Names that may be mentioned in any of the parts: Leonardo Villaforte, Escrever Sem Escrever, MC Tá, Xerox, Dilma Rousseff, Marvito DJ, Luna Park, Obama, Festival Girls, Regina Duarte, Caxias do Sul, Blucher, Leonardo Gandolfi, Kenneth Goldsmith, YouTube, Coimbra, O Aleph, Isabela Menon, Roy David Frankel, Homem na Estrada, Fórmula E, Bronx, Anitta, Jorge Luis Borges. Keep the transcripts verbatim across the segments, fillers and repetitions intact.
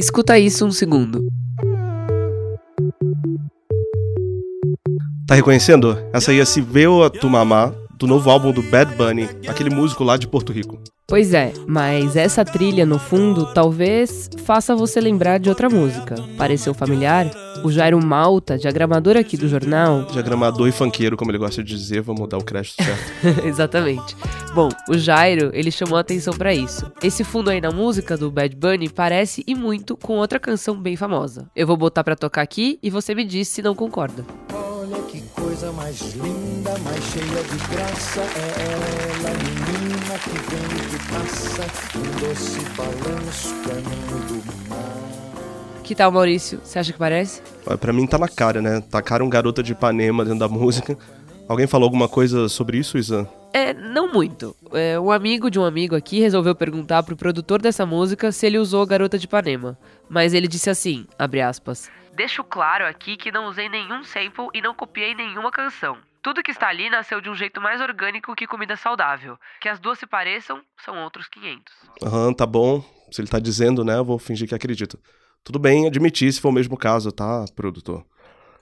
Escuta isso um segundo. Tá reconhecendo? Essa aí é Se Vê a Tu Mamá, do novo álbum do Bad Bunny, aquele músico lá de Porto Rico. Pois é, mas essa trilha no fundo talvez faça você lembrar de outra música. Pareceu familiar? O Jairo Malta, diagramador aqui do jornal... Diagramador e funkeiro, como ele gosta de dizer, vamos dar o crédito certo. Exatamente. Bom, o Jairo, ele chamou a atenção pra isso. Esse fundo aí na música do Bad Bunny parece e muito com outra canção bem famosa. Eu vou botar pra tocar aqui e você me diz se não concorda. Olha que coisa mais linda, mais cheia de graça, é ela, menina que vem e que passa, um doce balanço, caminho do mar. Que tal, Maurício? Você acha que parece? Pra mim tá na cara, né? Tacaram Garota de Ipanema dentro da música. Alguém falou alguma coisa sobre isso, Isa? É, não muito. É, um amigo de um amigo aqui resolveu perguntar pro produtor dessa música se ele usou Garota de Ipanema. Mas ele disse assim, abre aspas, deixo claro aqui que não usei nenhum sample e não copiei nenhuma canção. Tudo que está ali nasceu de um jeito mais orgânico que comida saudável. Que as duas se pareçam, são outros quinhentos. Aham, uhum, tá bom. Se ele tá dizendo, né, eu vou fingir que acredito. Tudo bem admitir se for o mesmo caso, tá, produtor?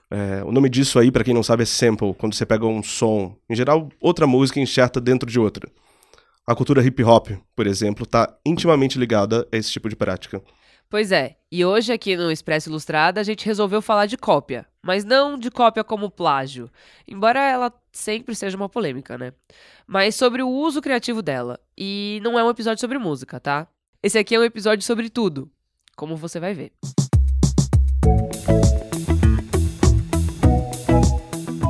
É, o nome disso aí, pra quem não sabe, é sample, quando você pega um som, em geral, outra música enxerta dentro de outra. A cultura hip-hop, por exemplo, tá intimamente ligada a esse tipo de prática. Pois é, e hoje aqui no Expresso Ilustrada a gente resolveu falar de cópia, mas não de cópia como plágio, embora ela sempre seja uma polêmica, né? Mas sobre o uso criativo dela, e não é um episódio sobre música, tá? Esse aqui é um episódio sobre tudo. Como você vai ver.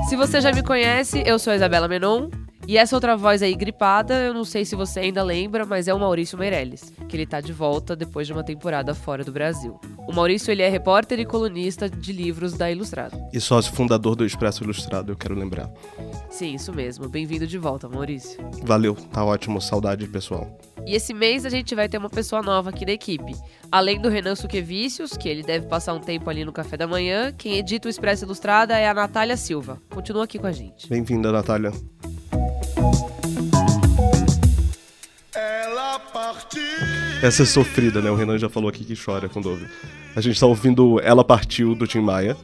Se você já me conhece, eu sou a Isabela Menon. E essa outra voz aí gripada, eu não sei se você ainda lembra, mas é o Maurício Meirelles, que ele tá de volta depois de uma temporada fora do Brasil. O Maurício, ele é repórter e colunista de livros da Ilustrada. E sócio fundador do Expresso Ilustrado, eu quero lembrar. Sim, isso mesmo. Bem-vindo de volta, Maurício. Valeu, tá ótimo. Saudade, pessoal. E esse mês a gente vai ter uma pessoa nova aqui da equipe. Além do Renan Suquevicius, que ele deve passar um tempo ali no café da manhã, quem edita o Expresso Ilustrada é a Natália Silva. Continua aqui com a gente. Bem-vinda, Natália. Essa é sofrida, né? O Renan já falou aqui que chora quando ouve. A gente tá ouvindo Ela Partiu, do Tim Maia.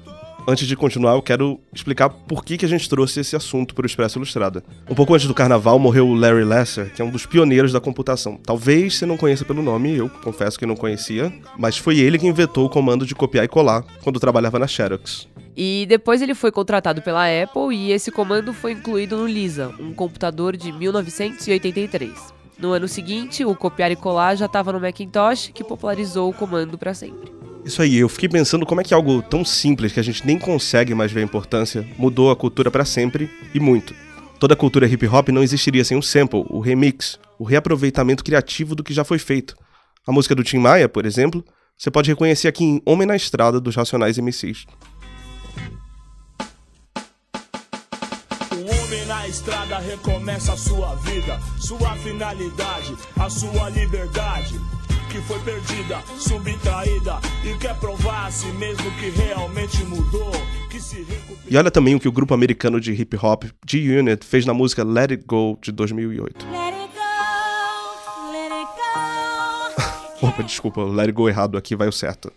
Antes de continuar, eu quero explicar por que, que a gente trouxe esse assunto pro Expresso Ilustrada. Um pouco antes do carnaval, morreu o Larry Lesser, que é um dos pioneiros da computação. Talvez você não conheça pelo nome, eu confesso que não conhecia, mas foi ele que inventou o comando de copiar e colar, quando trabalhava na Xerox. E depois ele foi contratado pela Apple e esse comando foi incluído no Lisa, um computador de mil novecentos e oitenta e três. No ano seguinte, o copiar e colar já estava no Macintosh, que popularizou o comando para sempre. Isso aí, eu fiquei pensando como é que algo tão simples, que a gente nem consegue mais ver a importância, mudou a cultura para sempre, e muito. Toda a cultura hip-hop não existiria sem o sample, o remix, o reaproveitamento criativo do que já foi feito. A música do Tim Maia, por exemplo, você pode reconhecer aqui em Homem na Estrada, dos Racionais M Cs. A estrada recomeça a sua vida, sua finalidade, a sua liberdade, que foi perdida, subtraída, e quer provar a si mesmo que realmente mudou, que se recuperou. E olha também o que o grupo americano de hip hop, G-Unit, fez na música Let It Go, de dois mil e oito. Let it go, let it go. Opa, desculpa, Let It Go errado, aqui vai o certo.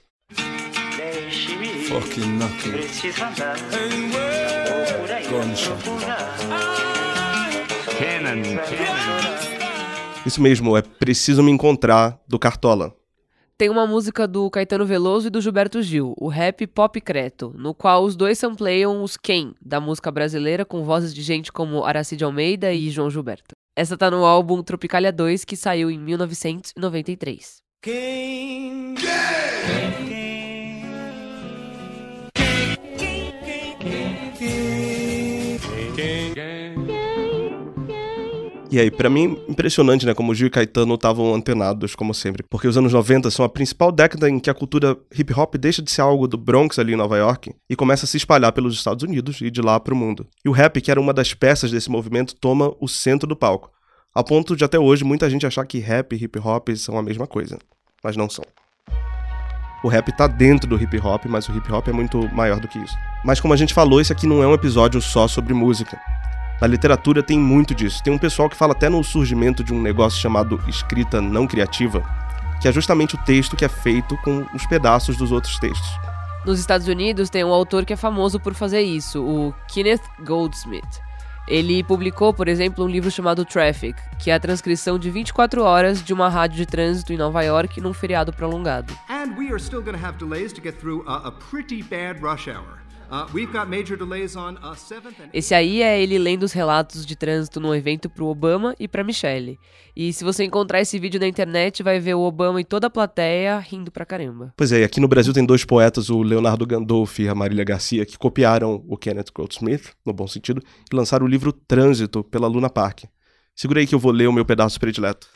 Fucking nothing. Isso mesmo, é Preciso Me Encontrar, do Cartola. Tem uma música do Caetano Veloso e do Gilberto Gil, o Rap Pop Creto, no qual os dois sampleiam os Quem, da música brasileira, com vozes de gente como Aracy de Almeida e João Gilberto. Essa tá no álbum Tropicália dois, que saiu em mil novecentos e noventa e três. Quem... Quem? Quem? E aí, pra mim, impressionante, né, como Gil e Caetano estavam antenados, como sempre. Porque os anos noventa são a principal década em que a cultura hip-hop deixa de ser algo do Bronx, ali em Nova York, e começa a se espalhar pelos Estados Unidos e de lá pro mundo. E o rap, que era uma das peças desse movimento, toma o centro do palco. A ponto de até hoje muita gente achar que rap e hip-hop são a mesma coisa. Mas não são. O rap tá dentro do hip-hop, mas o hip-hop é muito maior do que isso. Mas como a gente falou, esse aqui não é um episódio só sobre música. Na literatura tem muito disso. Tem um pessoal que fala até no surgimento de um negócio chamado escrita não criativa, que é justamente o texto que é feito com os pedaços dos outros textos. Nos Estados Unidos tem um autor que é famoso por fazer isso, o Kenneth Goldsmith. Ele publicou, por exemplo, um livro chamado Traffic, que é a transcrição de vinte e quatro horas de uma rádio de trânsito em Nova York num feriado prolongado. And we are still going to have delays to get through a, a pretty bad rush hour. Uh, we've got major delays on a seventh and... Esse aí é ele lendo os relatos de trânsito num evento pro Obama e pra Michelle. E se você encontrar esse vídeo na internet, vai ver o Obama e toda a plateia rindo pra caramba. Pois é, e aqui no Brasil tem dois poetas, o Leonardo Gandolfi e a Marília Garcia, que copiaram o Kenneth Goldsmith, no bom sentido, e lançaram o livro Trânsito, pela Luna Park. Segura aí que eu vou ler o meu pedaço predileto.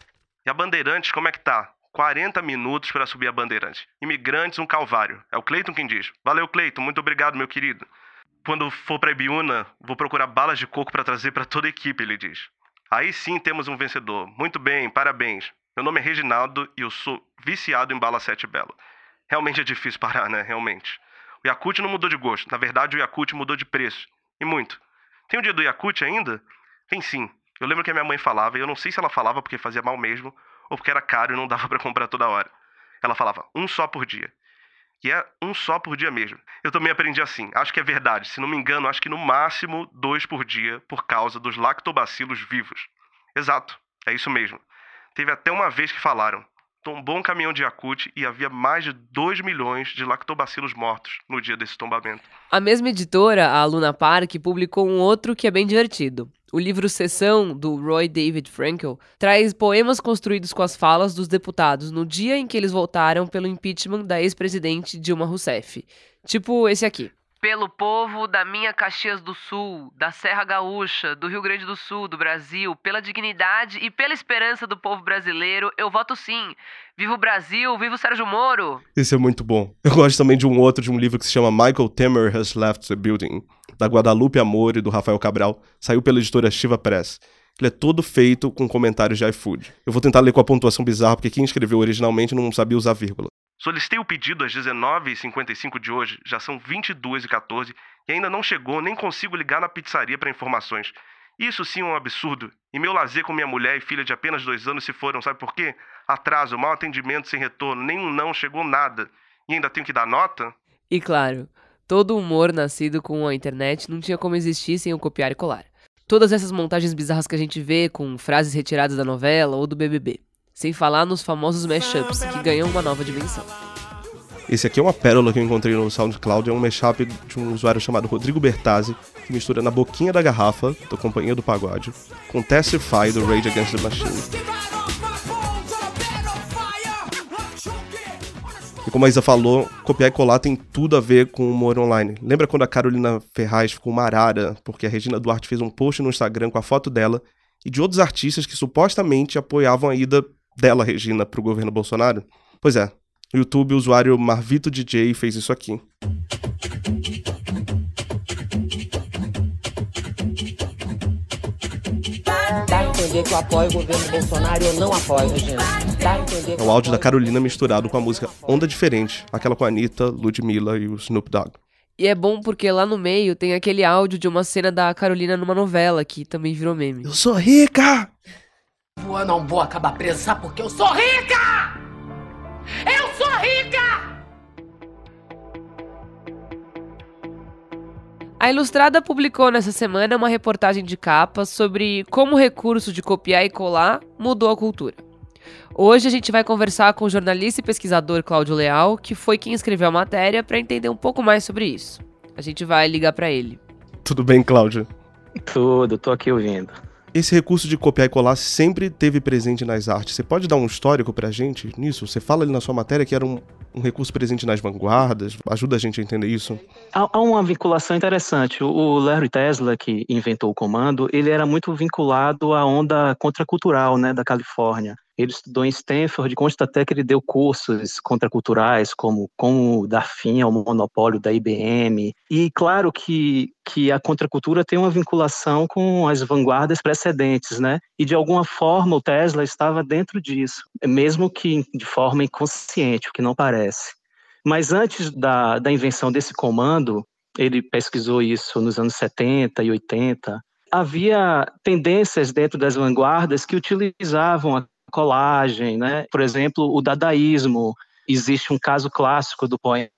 E a Bandeirantes, como é que tá? quarenta minutos para subir a Bandeirante. Imigrantes, um calvário. É o Cleiton quem diz. Valeu, Cleiton. Muito obrigado, meu querido. Quando for para Ibiúna, vou procurar balas de coco para trazer para toda a equipe, ele diz. Aí sim temos um vencedor. Muito bem, parabéns. Meu nome é Reginaldo e eu sou viciado em bala Sete Belo. Realmente é difícil parar, né? Realmente. O Yakult não mudou de gosto. Na verdade, o Yakult mudou de preço. E muito. Tem o dia do Yakult ainda? Tem sim. Eu lembro que a minha mãe falava, e eu não sei se ela falava porque fazia mal mesmo, ou porque era caro e não dava pra comprar toda hora. Ela falava, um só por dia. E é um só por dia mesmo. Eu também aprendi assim, acho que é verdade, se não me engano, acho que no máximo dois por dia, por causa dos lactobacilos vivos. Exato, é isso mesmo. Teve até uma vez que falaram, tombou um caminhão de Yakult e havia mais de dois milhões de lactobacilos mortos no dia desse tombamento. A mesma editora, a Luna Park, publicou um outro que é bem divertido. O livro Sessão, do Roy David Frankel, traz poemas construídos com as falas dos deputados no dia em que eles votaram pelo impeachment da ex-presidente Dilma Rousseff. Tipo esse aqui. Pelo povo da minha Caxias do Sul, da Serra Gaúcha, do Rio Grande do Sul, do Brasil, pela dignidade e pela esperança do povo brasileiro, eu voto sim. Viva o Brasil, viva o Sérgio Moro! Esse é muito bom. Eu gosto também de um outro, de um livro que se chama Michael Temer Has Left the Building, da Guadalupe Amor e do Rafael Cabral. Saiu pela editora Shiva Press. Ele é todo feito com comentários de iFood. Eu vou tentar ler com a pontuação bizarra, porque quem escreveu originalmente não sabia usar vírgula. Solicitei o pedido às dezenove e cinquenta e cinco de hoje, já são vinte e duas e quatorze, e ainda não chegou, nem consigo ligar na pizzaria para informações. Isso sim é um absurdo. E meu lazer com minha mulher e filha de apenas dois anos se foram, sabe por quê? Atraso, mau atendimento sem retorno, nenhum não chegou nada. E ainda tenho que dar nota? E claro, todo humor nascido com a internet não tinha como existir sem o copiar e colar. Todas essas montagens bizarras que a gente vê com frases retiradas da novela ou do B B B. Sem falar nos famosos mashups, que ganham uma nova dimensão. Esse aqui é uma pérola que eu encontrei no SoundCloud, é um mashup de um usuário chamado Rodrigo Bertazzi, que mistura Na Boquinha da Garrafa, da Companhia do Pagode, com Testify, do Rage Against the Machine. E como a Isa falou, copiar e colar tem tudo a ver com o humor online. Lembra quando a Carolina Ferraz ficou uma arara, porque a Regina Duarte fez um post no Instagram com a foto dela e de outros artistas que supostamente apoiavam a ida dela, Regina, pro governo Bolsonaro? Pois é, no YouTube o usuário Marvito D J fez isso aqui. Dá a entender que eu apoio o governo Bolsonaro e eu não apoio, Regina. Dá a entender que é o áudio da Carolina misturado com a música Onda Diferente, aquela com a Anitta, Ludmilla e o Snoop Dogg. E é bom porque lá no meio tem aquele áudio de uma cena da Carolina numa novela, que também virou meme. Eu sou rica! Eu não vou acabar presa porque eu sou rica! Eu sou rica! A Ilustrada publicou nessa semana uma reportagem de capa sobre como o recurso de copiar e colar mudou a cultura. Hoje a gente vai conversar com o jornalista e pesquisador Cláudio Leal, que foi quem escreveu a matéria, para entender um pouco mais sobre isso. A gente vai ligar para ele. Tudo bem, Cláudio? Tudo, tô aqui ouvindo. Esse recurso de copiar e colar sempre teve presente nas artes. Você pode dar um histórico pra gente nisso? Você fala ali na sua matéria que era um, um recurso presente nas vanguardas. Ajuda a gente a entender isso. Há, há uma vinculação interessante. O Larry Tesla, que inventou o comando, ele era muito vinculado à onda contracultural, né, da Califórnia. Ele estudou em Stanford, consta até que ele deu cursos contraculturais, como como dar fim ao monopólio da I B M. E claro que, que a contracultura tem uma vinculação com as vanguardas precedentes, né? E de alguma forma o Tesla estava dentro disso, mesmo que de forma inconsciente, o que não parece. Mas antes da, da invenção desse comando, ele pesquisou isso nos anos setenta e oitenta, havia tendências dentro das vanguardas que utilizavam a colagem, né? Por exemplo, o dadaísmo. Existe um caso clássico do poema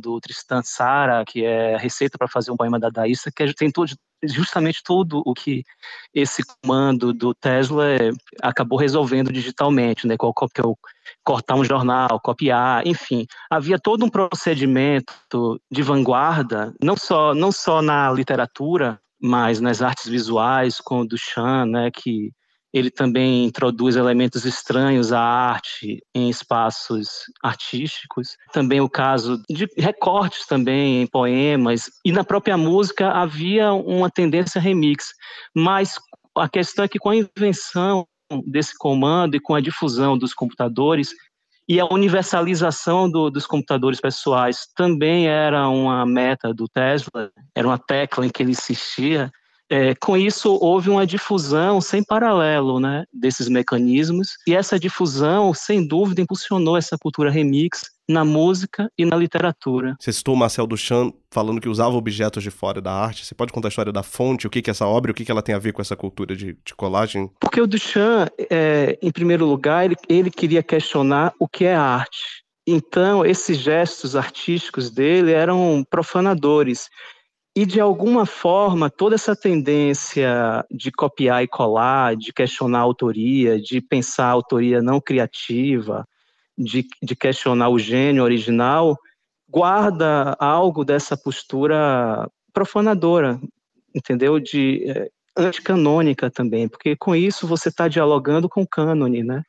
do Tristan Tzara, que é a receita para fazer um poema dadaísta, que tem todo, justamente tudo o que esse comando do Tesla acabou resolvendo digitalmente, né? Qual, qual que é o cortar um jornal, copiar, enfim. Havia todo um procedimento de vanguarda, não só, não só na literatura, mas nas artes visuais, com o Duchamp, né, que ele também introduz elementos estranhos à arte em espaços artísticos. Também o caso de recortes também em poemas. E na própria música havia uma tendência remix. Mas a questão é que com a invenção desse comando e com a difusão dos computadores e a universalização do, dos computadores pessoais também era uma meta do Tesla, era uma tecla em que ele insistia. É, com isso, houve uma difusão sem paralelo, né, desses mecanismos, e essa difusão, sem dúvida, impulsionou essa cultura remix na música e na literatura. Você citou o Marcel Duchamp falando que usava objetos de fora da arte. Você pode contar a história da fonte, o que é essa obra, o que ela tem a ver com essa cultura de, de colagem? Porque o Duchamp, é, em primeiro lugar, ele, ele queria questionar o que é arte. Então, esses gestos artísticos dele eram profanadores. E, de alguma forma, toda essa tendência de copiar e colar, de questionar a autoria, de pensar a autoria não criativa, de, de questionar o gênio original, guarda algo dessa postura profanadora, entendeu? De é, anticanônica também, porque com isso você está dialogando com o cânone, né?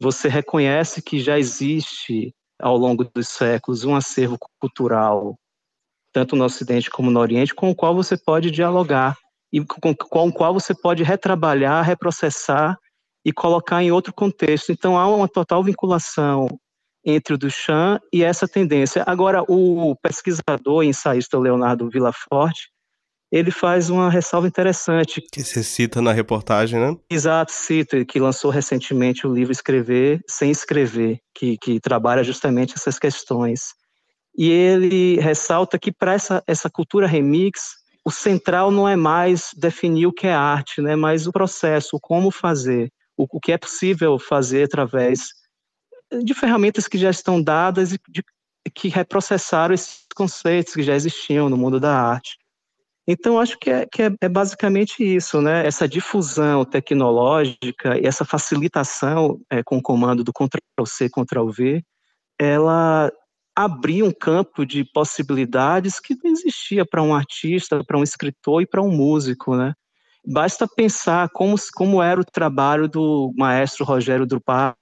Você reconhece que já existe, ao longo dos séculos, um acervo cultural tanto no Ocidente como no Oriente, com o qual você pode dialogar e com, com o qual você pode retrabalhar, reprocessar e colocar em outro contexto. Então, há uma total vinculação entre o Duchamp e essa tendência. Agora, o pesquisador e ensaísta Leonardo Villaforte, ele faz uma ressalva interessante. Que você cita na reportagem, né? Exato, cita, que lançou recentemente o livro Escrever Sem Escrever, que, que trabalha justamente essas questões. E ele ressalta que para essa, essa cultura remix, o central não é mais definir o que é arte, né? Mas o processo, o como fazer, o, o que é possível fazer através de ferramentas que já estão dadas e de, que reprocessaram esses conceitos que já existiam no mundo da arte. Então, acho que é, que é, é basicamente isso, né? Essa difusão tecnológica e essa facilitação é, com o comando do Ctrl-C, Ctrl-V, ela abrir um campo de possibilidades que não existia para um artista, para um escritor e para um músico, né? Basta pensar como, como era o trabalho do maestro Rogério Duprat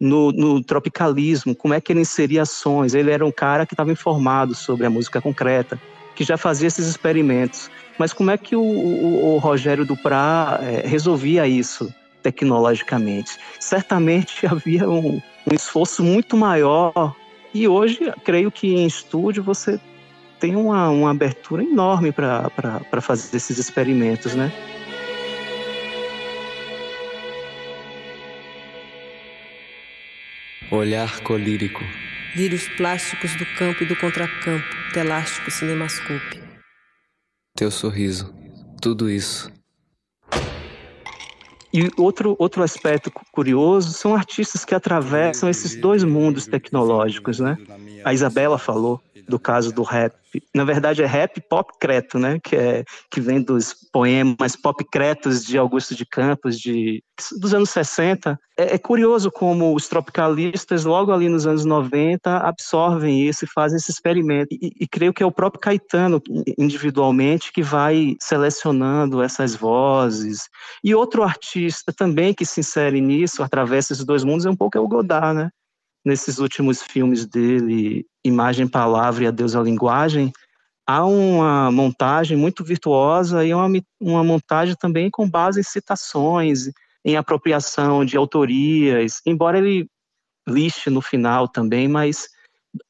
no, no tropicalismo, como é que ele inseria sons. Ele era um cara que estava informado sobre a música concreta, que já fazia esses experimentos. Mas como é que o, o, o Rogério Duprat é, resolvia isso tecnologicamente? Certamente havia um, um esforço muito maior. E hoje, creio que em estúdio você tem uma, uma abertura enorme para fazer esses experimentos, né? Olhar colírico. Lírios plásticos do campo e do contracampo, telástico cinemascope. Teu sorriso, tudo isso. E outro, outro aspecto curioso são artistas que atravessam esses dois mundos tecnológicos, né? A Isabela falou do caso do rap. Na verdade, é Rap Pop Creto, né? Que, é, que vem dos poemas pop cretos de Augusto de Campos, de, dos anos sessenta. É, é curioso como os tropicalistas, logo ali nos anos noventa, absorvem isso e fazem esse experimento. E, e creio que é o próprio Caetano, individualmente, que vai selecionando essas vozes. E outro artista também que se insere nisso, atravessa esses dois mundos, é um pouco é o Godard, né? Nesses últimos filmes dele, Imagem, Palavra e Adeus à Linguagem, há uma montagem muito virtuosa e uma, uma montagem também com base em citações, em apropriação de autorias, embora ele lixe no final também, mas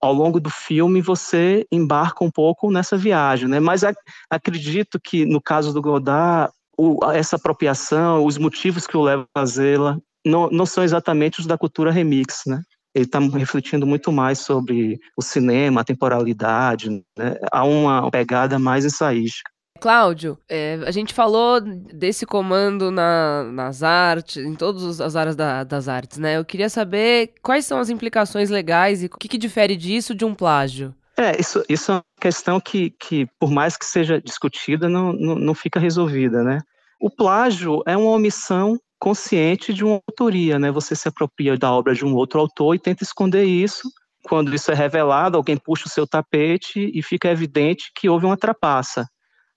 ao longo do filme você embarca um pouco nessa viagem, né? Mas ac- acredito que no caso do Godard, o, essa apropriação, os motivos que o levam a fazê-la, não, não são exatamente os da cultura remix, né? Ele está refletindo muito mais sobre o cinema, a temporalidade, né? Há uma pegada mais ensaística. Cláudio, é, a gente falou desse comando na, nas artes, em todas as áreas da, das artes, né? Eu queria saber quais são as implicações legais e o que, que difere disso de um plágio. É, isso, isso é uma questão que, que, por mais que seja discutida, não, não, não fica resolvida, né? O plágio é uma omissão consciente de uma autoria, né? Você se apropria da obra de um outro autor e tenta esconder isso. Quando isso é revelado, alguém puxa o seu tapete e fica evidente que houve uma trapaça.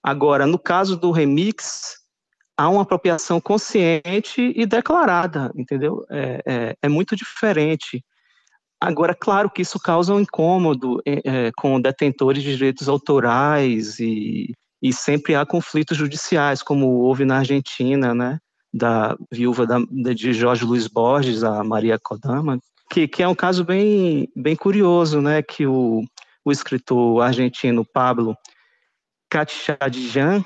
Agora, no caso do remix, há uma apropriação consciente e declarada, entendeu? É, é, é muito diferente. Agora, claro que isso causa um incômodo é, com detentores de direitos autorais e, e sempre há conflitos judiciais, como houve na Argentina, né? Da viúva da, de Jorge Luis Borges, a Maria Kodama, que, que é um caso bem, bem curioso, né? Que o, o escritor argentino Pablo Cachadjian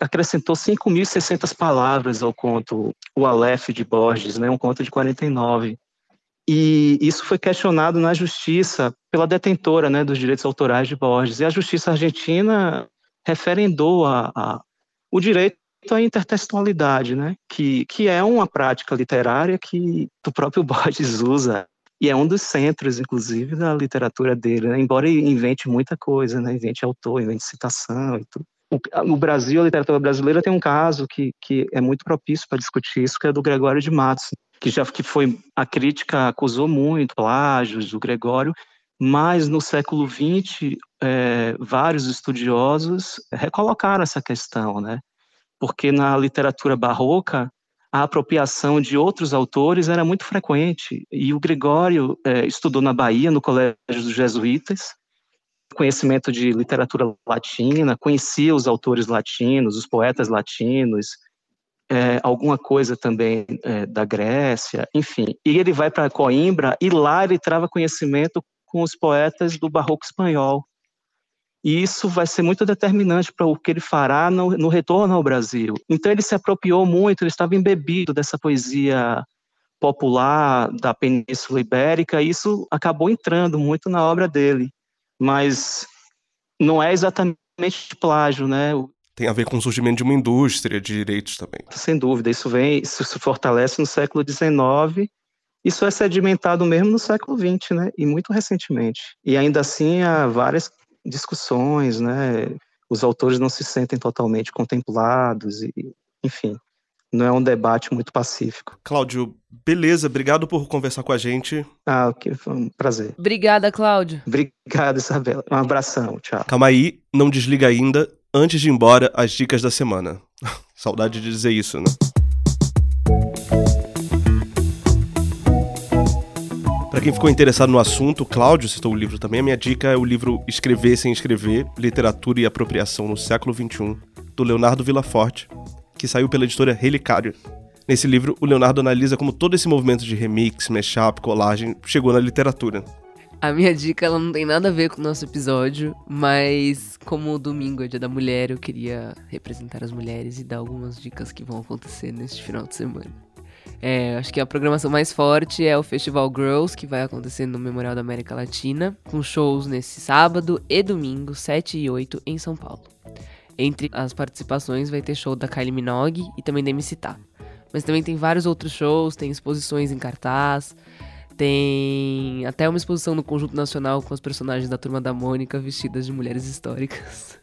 acrescentou cinco mil e seiscentas palavras ao conto O Aleph de Borges, né, um conto de quarenta e nove. E isso foi questionado na justiça pela detentora, né, dos direitos autorais de Borges. E a justiça argentina referendou a, a, o direito à intertextualidade, né, que, que é uma prática literária que o próprio Borges usa. E é um dos centros, inclusive, da literatura dele, né? Embora ele invente muita coisa, né? Invente autor, invente citação e tudo. O Brasil, a literatura brasileira tem um caso que, que é muito propício para discutir isso, que é do Gregório de Matos, que já que foi, a crítica acusou muito plágios do Gregório, mas no século vinte, é, vários estudiosos recolocaram essa questão, né? Porque na literatura barroca, a apropriação de outros autores era muito frequente. E o Gregório é, estudou na Bahia, no Colégio dos Jesuítas, conhecimento de literatura latina, conhecia os autores latinos, os poetas latinos, é, alguma coisa também é, da Grécia, enfim. E ele vai para Coimbra e lá ele trava conhecimento com os poetas do barroco espanhol. E isso vai ser muito determinante para o que ele fará no, no retorno ao Brasil. Então ele se apropriou muito, ele estava embebido dessa poesia popular da Península Ibérica, e isso acabou entrando muito na obra dele. Mas não é exatamente plágio, né? Tem a ver com o surgimento de uma indústria de direitos também. Sem dúvida, isso vem, isso se fortalece no século dezenove, isso é sedimentado mesmo no século vinte, né? E muito recentemente. E ainda assim há várias discussões, né? Os autores não se sentem totalmente contemplados, e, enfim, não é um debate muito pacífico. Cláudio, beleza, obrigado por conversar com a gente. Ah, ok, foi um prazer. Obrigada, Cláudio. Obrigado, Isabela. Um abração, tchau. Calma aí, não desliga ainda. Antes de ir embora, as dicas da semana. Saudade de dizer isso, né? Para quem ficou interessado no assunto, Cláudio citou o livro também. A minha dica é o livro Escrever Sem Escrever, Literatura e Apropriação no Século vinte e um, do Leonardo Villaforte, que saiu pela editora Relicário. Nesse livro, o Leonardo analisa como todo esse movimento de remix, mashup, colagem chegou na literatura. A minha dica ela não tem nada a ver com o nosso episódio, mas como o domingo é dia da mulher, eu queria representar as mulheres e dar algumas dicas que vão acontecer neste final de semana. É, acho que a programação mais forte é o Festival Girls, que vai acontecer no Memorial da América Latina, com shows nesse sábado e domingo, sete e oito, em São Paulo. Entre as participações vai ter show da Kylie Minogue e também da M C Tá. Mas também tem vários outros shows, tem exposições em cartaz, tem até uma exposição no Conjunto Nacional com as personagens da Turma da Mônica vestidas de mulheres históricas.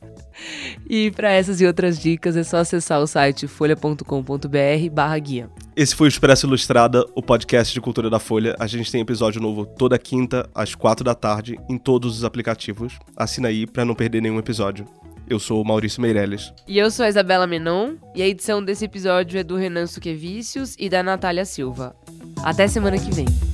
E para essas e outras dicas é só acessar o site folha ponto com ponto br barra guia. Esse foi o Expresso Ilustrada, o podcast de cultura da Folha. A gente tem episódio novo toda quinta, às quatro da tarde, em todos os aplicativos. Assina aí para não perder nenhum episódio. Eu sou o Maurício Meirelles. E eu sou a Isabela Menon. E a edição desse episódio é do Renan Suquevicius e da Natália Silva. Até semana que vem.